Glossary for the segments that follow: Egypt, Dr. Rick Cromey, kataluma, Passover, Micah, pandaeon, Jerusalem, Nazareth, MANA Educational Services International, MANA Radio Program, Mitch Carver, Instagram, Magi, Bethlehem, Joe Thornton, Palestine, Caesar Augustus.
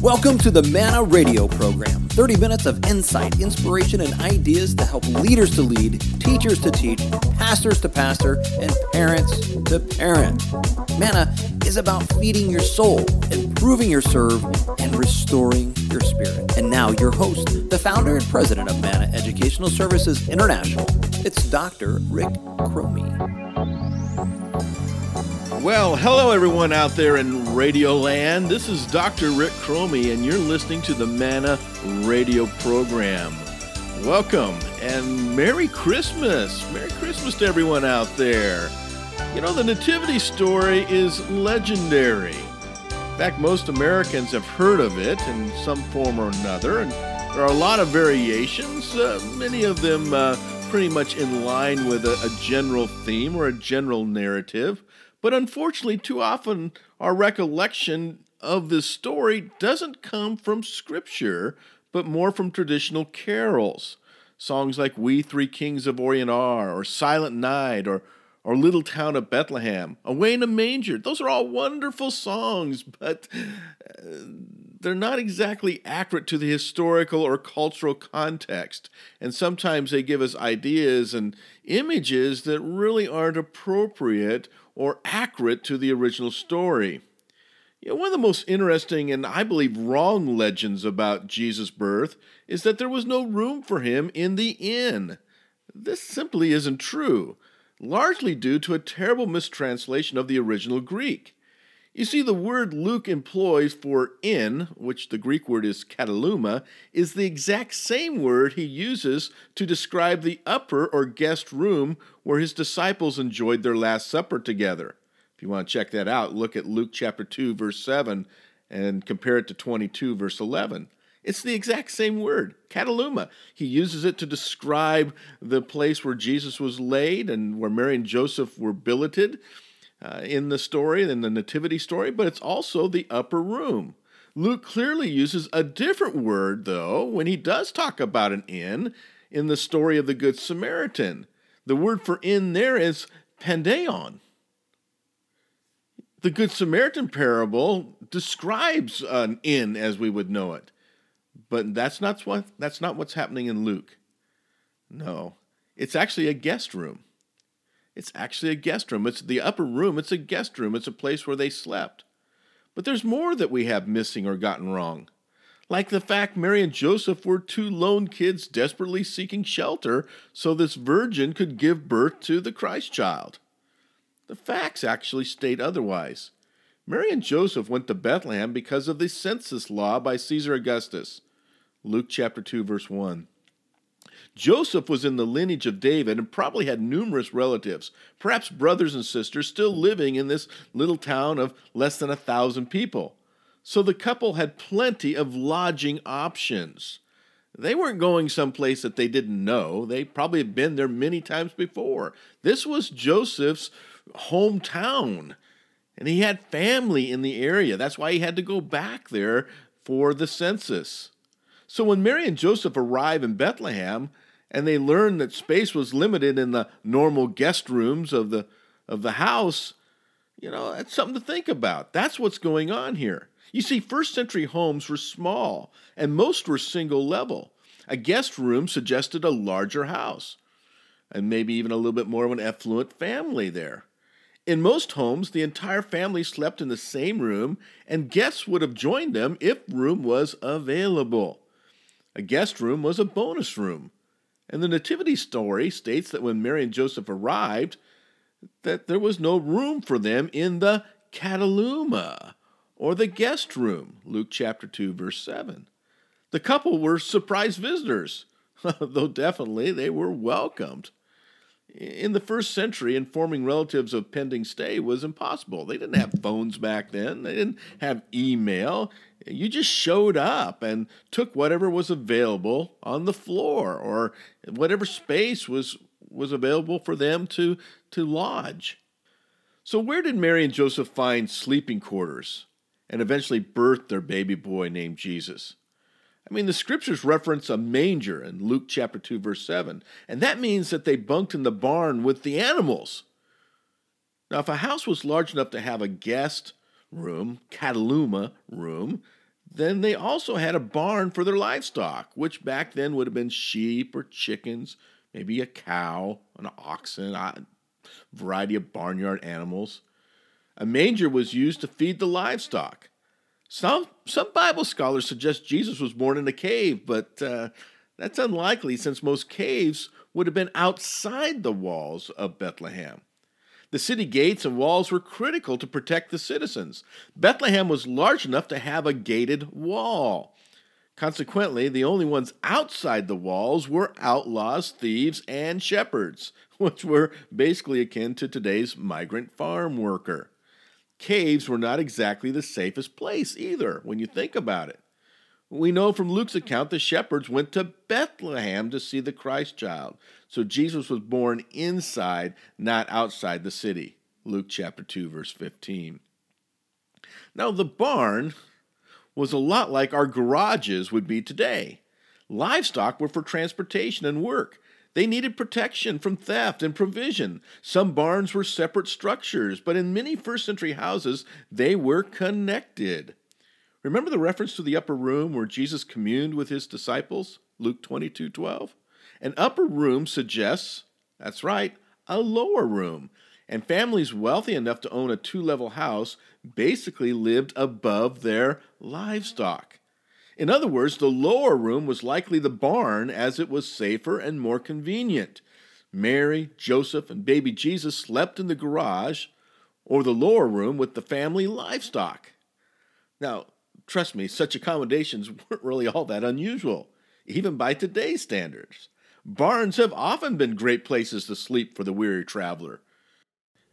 Welcome to the MANA Radio Program, 30 minutes of insight, inspiration, and ideas to help leaders to lead, teachers to teach, pastors to pastor, and parents to parent. MANA is about feeding your soul, improving your serve, and restoring your spirit. And now your host, the founder and president of MANA Educational Services International, it's Dr. Rick Cromey. Well, hello everyone out there in Radio Land. This is Dr. Rick Cromey, and you're listening to the MANA Radio Program. Welcome, and Merry Christmas! Merry Christmas to everyone out there. You know, the Nativity story is legendary. In fact, most Americans have heard of it in some form or another, and there are a lot of variations, many of them pretty much in line with a general theme or a general narrative. But unfortunately, too often, our recollection of this story doesn't come from Scripture, but more from traditional carols. Songs like We Three Kings of Orient Are, or Silent Night, or Little Town of Bethlehem, Away in a Manger. Those are all wonderful songs, but they're not exactly accurate to the historical or cultural context. And sometimes they give us ideas and images that really aren't appropriate or accurate to the original story. You know, one of the most interesting and I believe wrong legends about Jesus' birth is that there was no room for him in the inn. This simply isn't true, largely due to a terrible mistranslation of the original Greek. You see, the word Luke employs for inn, which the Greek word is kataluma, is the exact same word he uses to describe the upper or guest room where his disciples enjoyed their Last Supper together. If you want to check that out, look at Luke chapter 2, verse 7, and compare it to 22, verse 11. It's the exact same word, kataluma. He uses it to describe the place where Jesus was laid and where Mary and Joseph were billeted. In the story, in the nativity story, but it's also the upper room. Luke clearly uses a different word, though, when he does talk about an inn in the story of the Good Samaritan. The word for inn there is pandaeon. The Good Samaritan parable describes an inn as we would know it, but that's not what's happening in Luke. No, it's actually a guest room. It's actually a guest room. It's the upper room. It's a guest room. It's a place where they slept. But there's more that we have missing or gotten wrong, like the fact Mary and Joseph were two lone kids desperately seeking shelter so this virgin could give birth to the Christ child. The facts actually state otherwise. Mary and Joseph went to Bethlehem because of the census law by Caesar Augustus. Luke chapter 2, verse 1. Joseph was in the lineage of David and probably had numerous relatives, perhaps brothers and sisters, still living in this little town of less than 1,000 people. So the couple had plenty of lodging options. They weren't going someplace that they didn't know. They probably had been there many times before. This was Joseph's hometown, and he had family in the area. That's why he had to go back there for the census. So when Mary and Joseph arrive in Bethlehem, and they learn that space was limited in the normal guest rooms of the house, you know, that's something to think about. That's what's going on here. You see, first-century homes were small, and most were single-level. A guest room suggested a larger house, and maybe even a little bit more of an affluent family there. In most homes, the entire family slept in the same room, and guests would have joined them if room was available. A guest room was a bonus room. And the nativity story states that when Mary and Joseph arrived, that there was no room for them in the kataluma, or the guest room, Luke chapter 2, verse 7. The couple were surprise visitors, though definitely they were welcomed. In the first century, informing relatives of pending stay was impossible. They didn't have phones back then. They didn't have email. You just showed up and took whatever was available on the floor or whatever space was available for them to lodge. So where did Mary and Joseph find sleeping quarters and eventually birth their baby boy named Jesus? I mean, the scriptures reference a manger in Luke chapter 2, verse 7, and that means that they bunked in the barn with the animals. Now, if a house was large enough to have a guest room, kataluma room, then they also had a barn for their livestock, which back then would have been sheep or chickens, maybe a cow, an oxen, a variety of barnyard animals. A manger was used to feed the livestock. Some Bible scholars suggest Jesus was born in a cave, but that's unlikely since most caves would have been outside the walls of Bethlehem. The city gates and walls were critical to protect the citizens. Bethlehem was large enough to have a gated wall. Consequently, the only ones outside the walls were outlaws, thieves, and shepherds, which were basically akin to today's migrant farm worker. Caves were not exactly the safest place either, when you think about it. We know from Luke's account the shepherds went to Bethlehem to see the Christ child. So Jesus was born inside, not outside the city. Luke chapter 2, verse 15. Now, the barn was a lot like our garages would be today. Livestock were for transportation and work. They needed protection from theft and provision. Some barns were separate structures, but in many first-century houses, they were connected. Remember the reference to the upper room where Jesus communed with his disciples? Luke 22:12. An upper room suggests, that's right, a lower room. And families wealthy enough to own a two-level house basically lived above their livestock. In other words, the lower room was likely the barn as it was safer and more convenient. Mary, Joseph, and baby Jesus slept in the garage or the lower room with the family livestock. Now, trust me, such accommodations weren't really all that unusual, even by today's standards. Barns have often been great places to sleep for the weary traveler.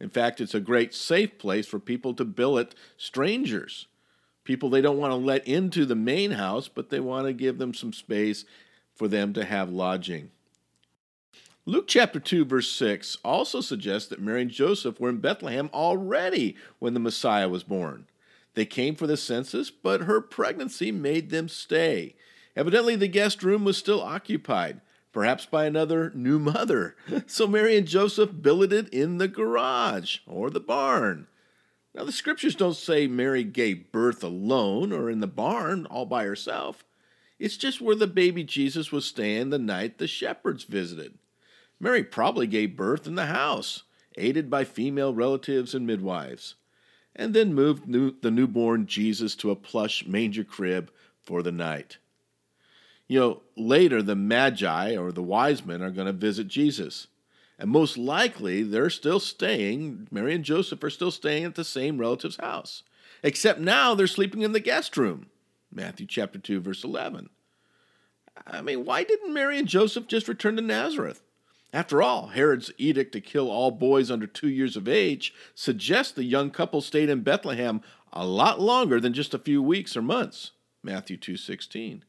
In fact, it's a great safe place for people to billet strangers, people they don't want to let into the main house, but they want to give them some space for them to have lodging. Luke chapter 2, verse 6 also suggests that Mary and Joseph were in Bethlehem already when the Messiah was born. They came for the census, but her pregnancy made them stay. Evidently, the guest room was still occupied, perhaps by another new mother. So Mary and Joseph billeted in the garage or the barn. Now, the scriptures don't say Mary gave birth alone or in the barn all by herself. It's just where the baby Jesus was staying the night the shepherds visited. Mary probably gave birth in the house, aided by female relatives and midwives, and then moved the newborn Jesus to a plush manger crib for the night. You know, later the Magi, or the wise men, are going to visit Jesus. And most likely Mary and Joseph are still staying at the same relative's house. Except now they're sleeping in the guest room, Matthew chapter 2, verse 11. I mean, why didn't Mary and Joseph just return to Nazareth? After all, Herod's edict to kill all boys under 2 years of age suggests the young couple stayed in Bethlehem a lot longer than just a few weeks or months, Matthew 2:16.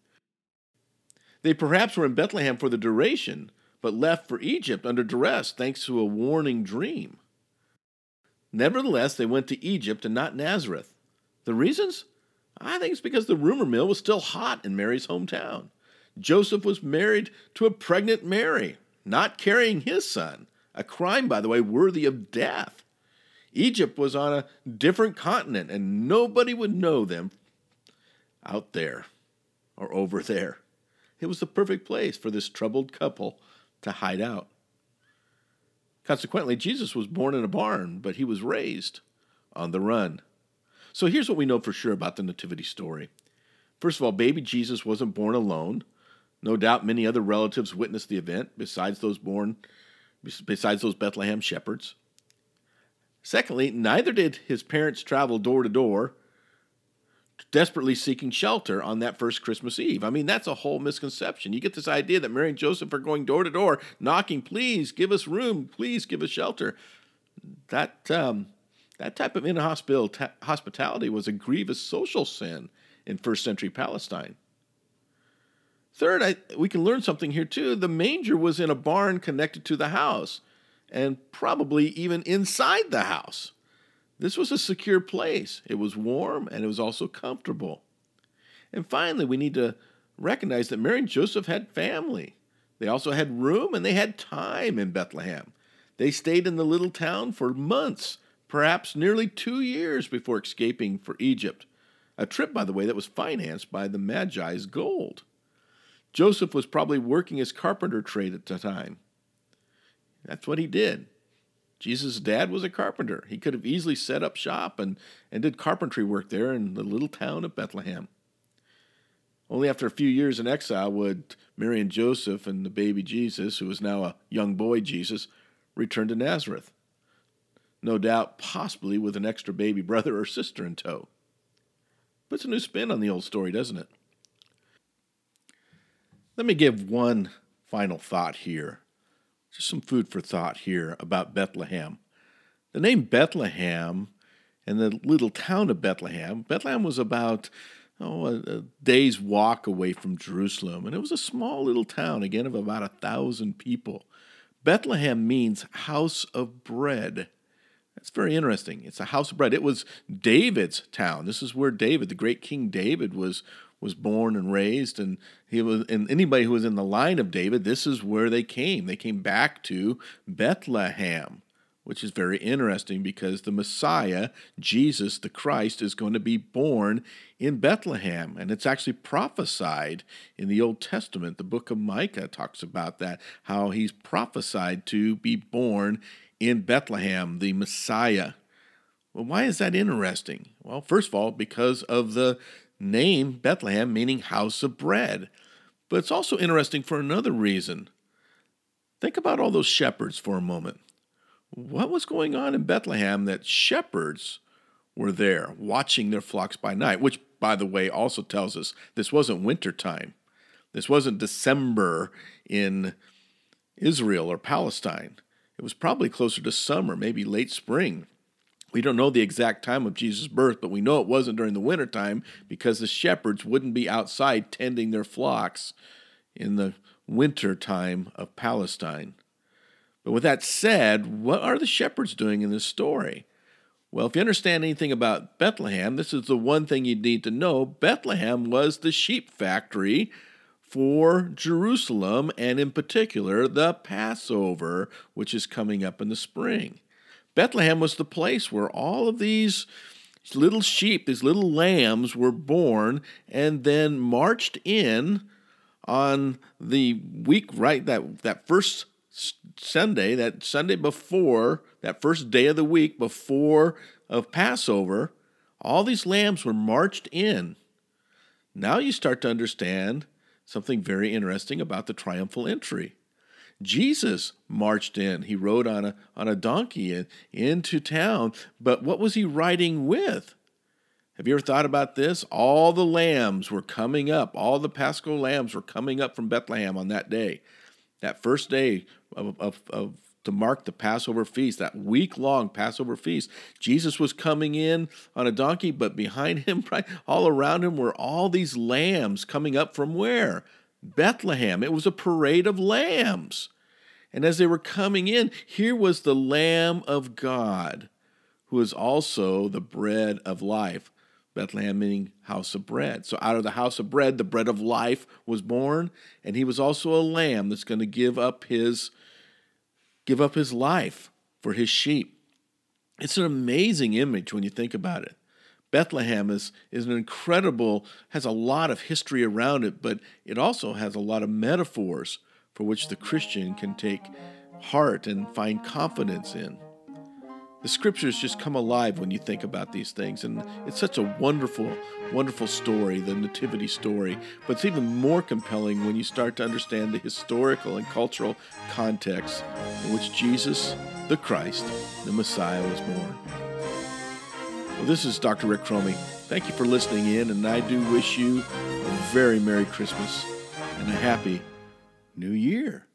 They perhaps were in Bethlehem for the duration, but left for Egypt under duress thanks to a warning dream. Nevertheless, they went to Egypt and not Nazareth. The reasons? I think it's because the rumor mill was still hot in Mary's hometown. Joseph was married to a pregnant Mary, not carrying his son, a crime, by the way, worthy of death. Egypt was on a different continent, and nobody would know them out there or over there. It was the perfect place for this troubled couple to hide out. Consequently, Jesus was born in a barn, but he was raised on the run. So here's what we know for sure about the nativity story. First of all, baby Jesus wasn't born alone. No doubt many other relatives witnessed the event besides those Bethlehem shepherds. Secondly, neither did his parents travel door to door, desperately seeking shelter on that first Christmas Eve. I mean, that's a whole misconception. You get this idea that Mary and Joseph are going door to door, knocking, please give us room, please give us shelter. That type of inhospitality was a grievous social sin in first century Palestine. Third, we can learn something here, too. The manger was in a barn connected to the house, and probably even inside the house. This was a secure place. It was warm, and it was also comfortable. And finally, we need to recognized that Mary and Joseph had family. They also had room and they had time in Bethlehem. They stayed in the little town for months, perhaps nearly 2 years before escaping for Egypt. A trip, by the way, that was financed by the Magi's gold. Joseph was probably working his carpenter trade at the time. That's what he did. Jesus' dad was a carpenter. He could have easily set up shop and did carpentry work there in the little town of Bethlehem. Only after a few years in exile would Mary and Joseph and the baby Jesus, who was now a young boy Jesus, return to Nazareth. No doubt, possibly with an extra baby brother or sister in tow. Puts a new spin on the old story, doesn't it? Let me give one final thought here. Just some food for thought here about Bethlehem. The name Bethlehem and the little town of Bethlehem, Bethlehem was about a day's walk away from Jerusalem, and it was a small little town, again, of about 1,000 people. Bethlehem means house of bread. That's very interesting. It's a house of bread. It was David's town. This is where David, the great King David, was born and raised, and anybody who was in the line of David, this is where they came. They came back to Bethlehem, which is very interesting because the Messiah, Jesus the Christ, is going to be born in Bethlehem, and it's actually prophesied in the Old Testament. The book of Micah talks about that, how he's prophesied to be born in Bethlehem, the Messiah. Well, why is that interesting? Well, first of all, because of the name Bethlehem, meaning house of bread. But it's also interesting for another reason. Think about all those shepherds for a moment. What was going on in Bethlehem that shepherds were there watching their flocks by night, which, by the way, also tells us this wasn't wintertime. This wasn't December in Israel or Palestine. It was probably closer to summer, maybe late spring. We don't know the exact time of Jesus' birth, but we know it wasn't during the wintertime because the shepherds wouldn't be outside tending their flocks in the wintertime of Palestine. But with that said, what are the shepherds doing in this story? Well, if you understand anything about Bethlehem, this is the one thing you need to know. Bethlehem was the sheep factory for Jerusalem, and in particular, the Passover, which is coming up in the spring. Bethlehem was the place where all of these little sheep, these little lambs were born and then marched in on the week, right, that first Sunday, that Sunday before, that first day of the week before of Passover, all these lambs were marched in. Now you start to understand something very interesting about the triumphal entry. Jesus marched in. He rode on a donkey into town, but what was he riding with? Have you ever thought about this? All the lambs were coming up. All the Paschal lambs were coming up from Bethlehem on that day. That first day to mark the Passover feast, that week-long Passover feast. Jesus was coming in on a donkey, but behind him, all around him were all these lambs coming up from where? Bethlehem. It was a parade of lambs. And as they were coming in, here was the Lamb of God, who is also the bread of life. Bethlehem meaning house of bread. So out of the house of bread, the bread of life was born, and he was also a lamb that's going to give up his life for his sheep. It's an amazing image when you think about it. Bethlehem is an incredible, has a lot of history around it, but it also has a lot of metaphors for which the Christian can take heart and find confidence in. The scriptures just come alive when you think about these things, and it's such a wonderful, wonderful story, the nativity story, but it's even more compelling when you start to understand the historical and cultural context in which Jesus, the Christ, the Messiah, was born. Well, this is Dr. Rick Cromey. Thank you for listening in, and I do wish you a very Merry Christmas and a Happy New Year.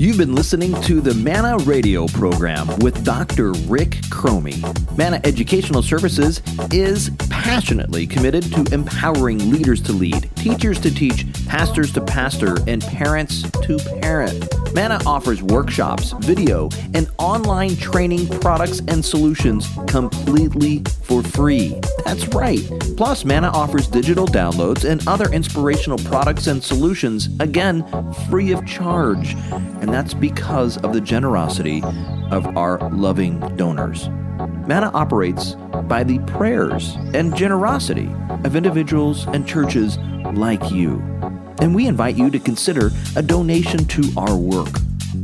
You've been listening to the MANA Radio Program with Dr. Rick Cromey. MANA Educational Services is passionately committed to empowering leaders to lead, teachers to teach, pastors to pastor, and parents to parent. MANA offers workshops, video, and online training products and solutions completely for free. That's right. Plus, MANA offers digital downloads and other inspirational products and solutions, again, free of charge. And that's because of the generosity of our loving donors. MANA operates by the prayers and generosity of individuals and churches like you. And we invite you to consider a donation to our work.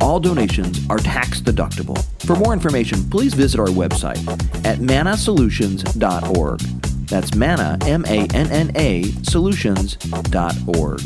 All donations are tax deductible. For more information, please visit our website at manasolutions.org. That's MANA, M-A-N-N-A, solutions.org.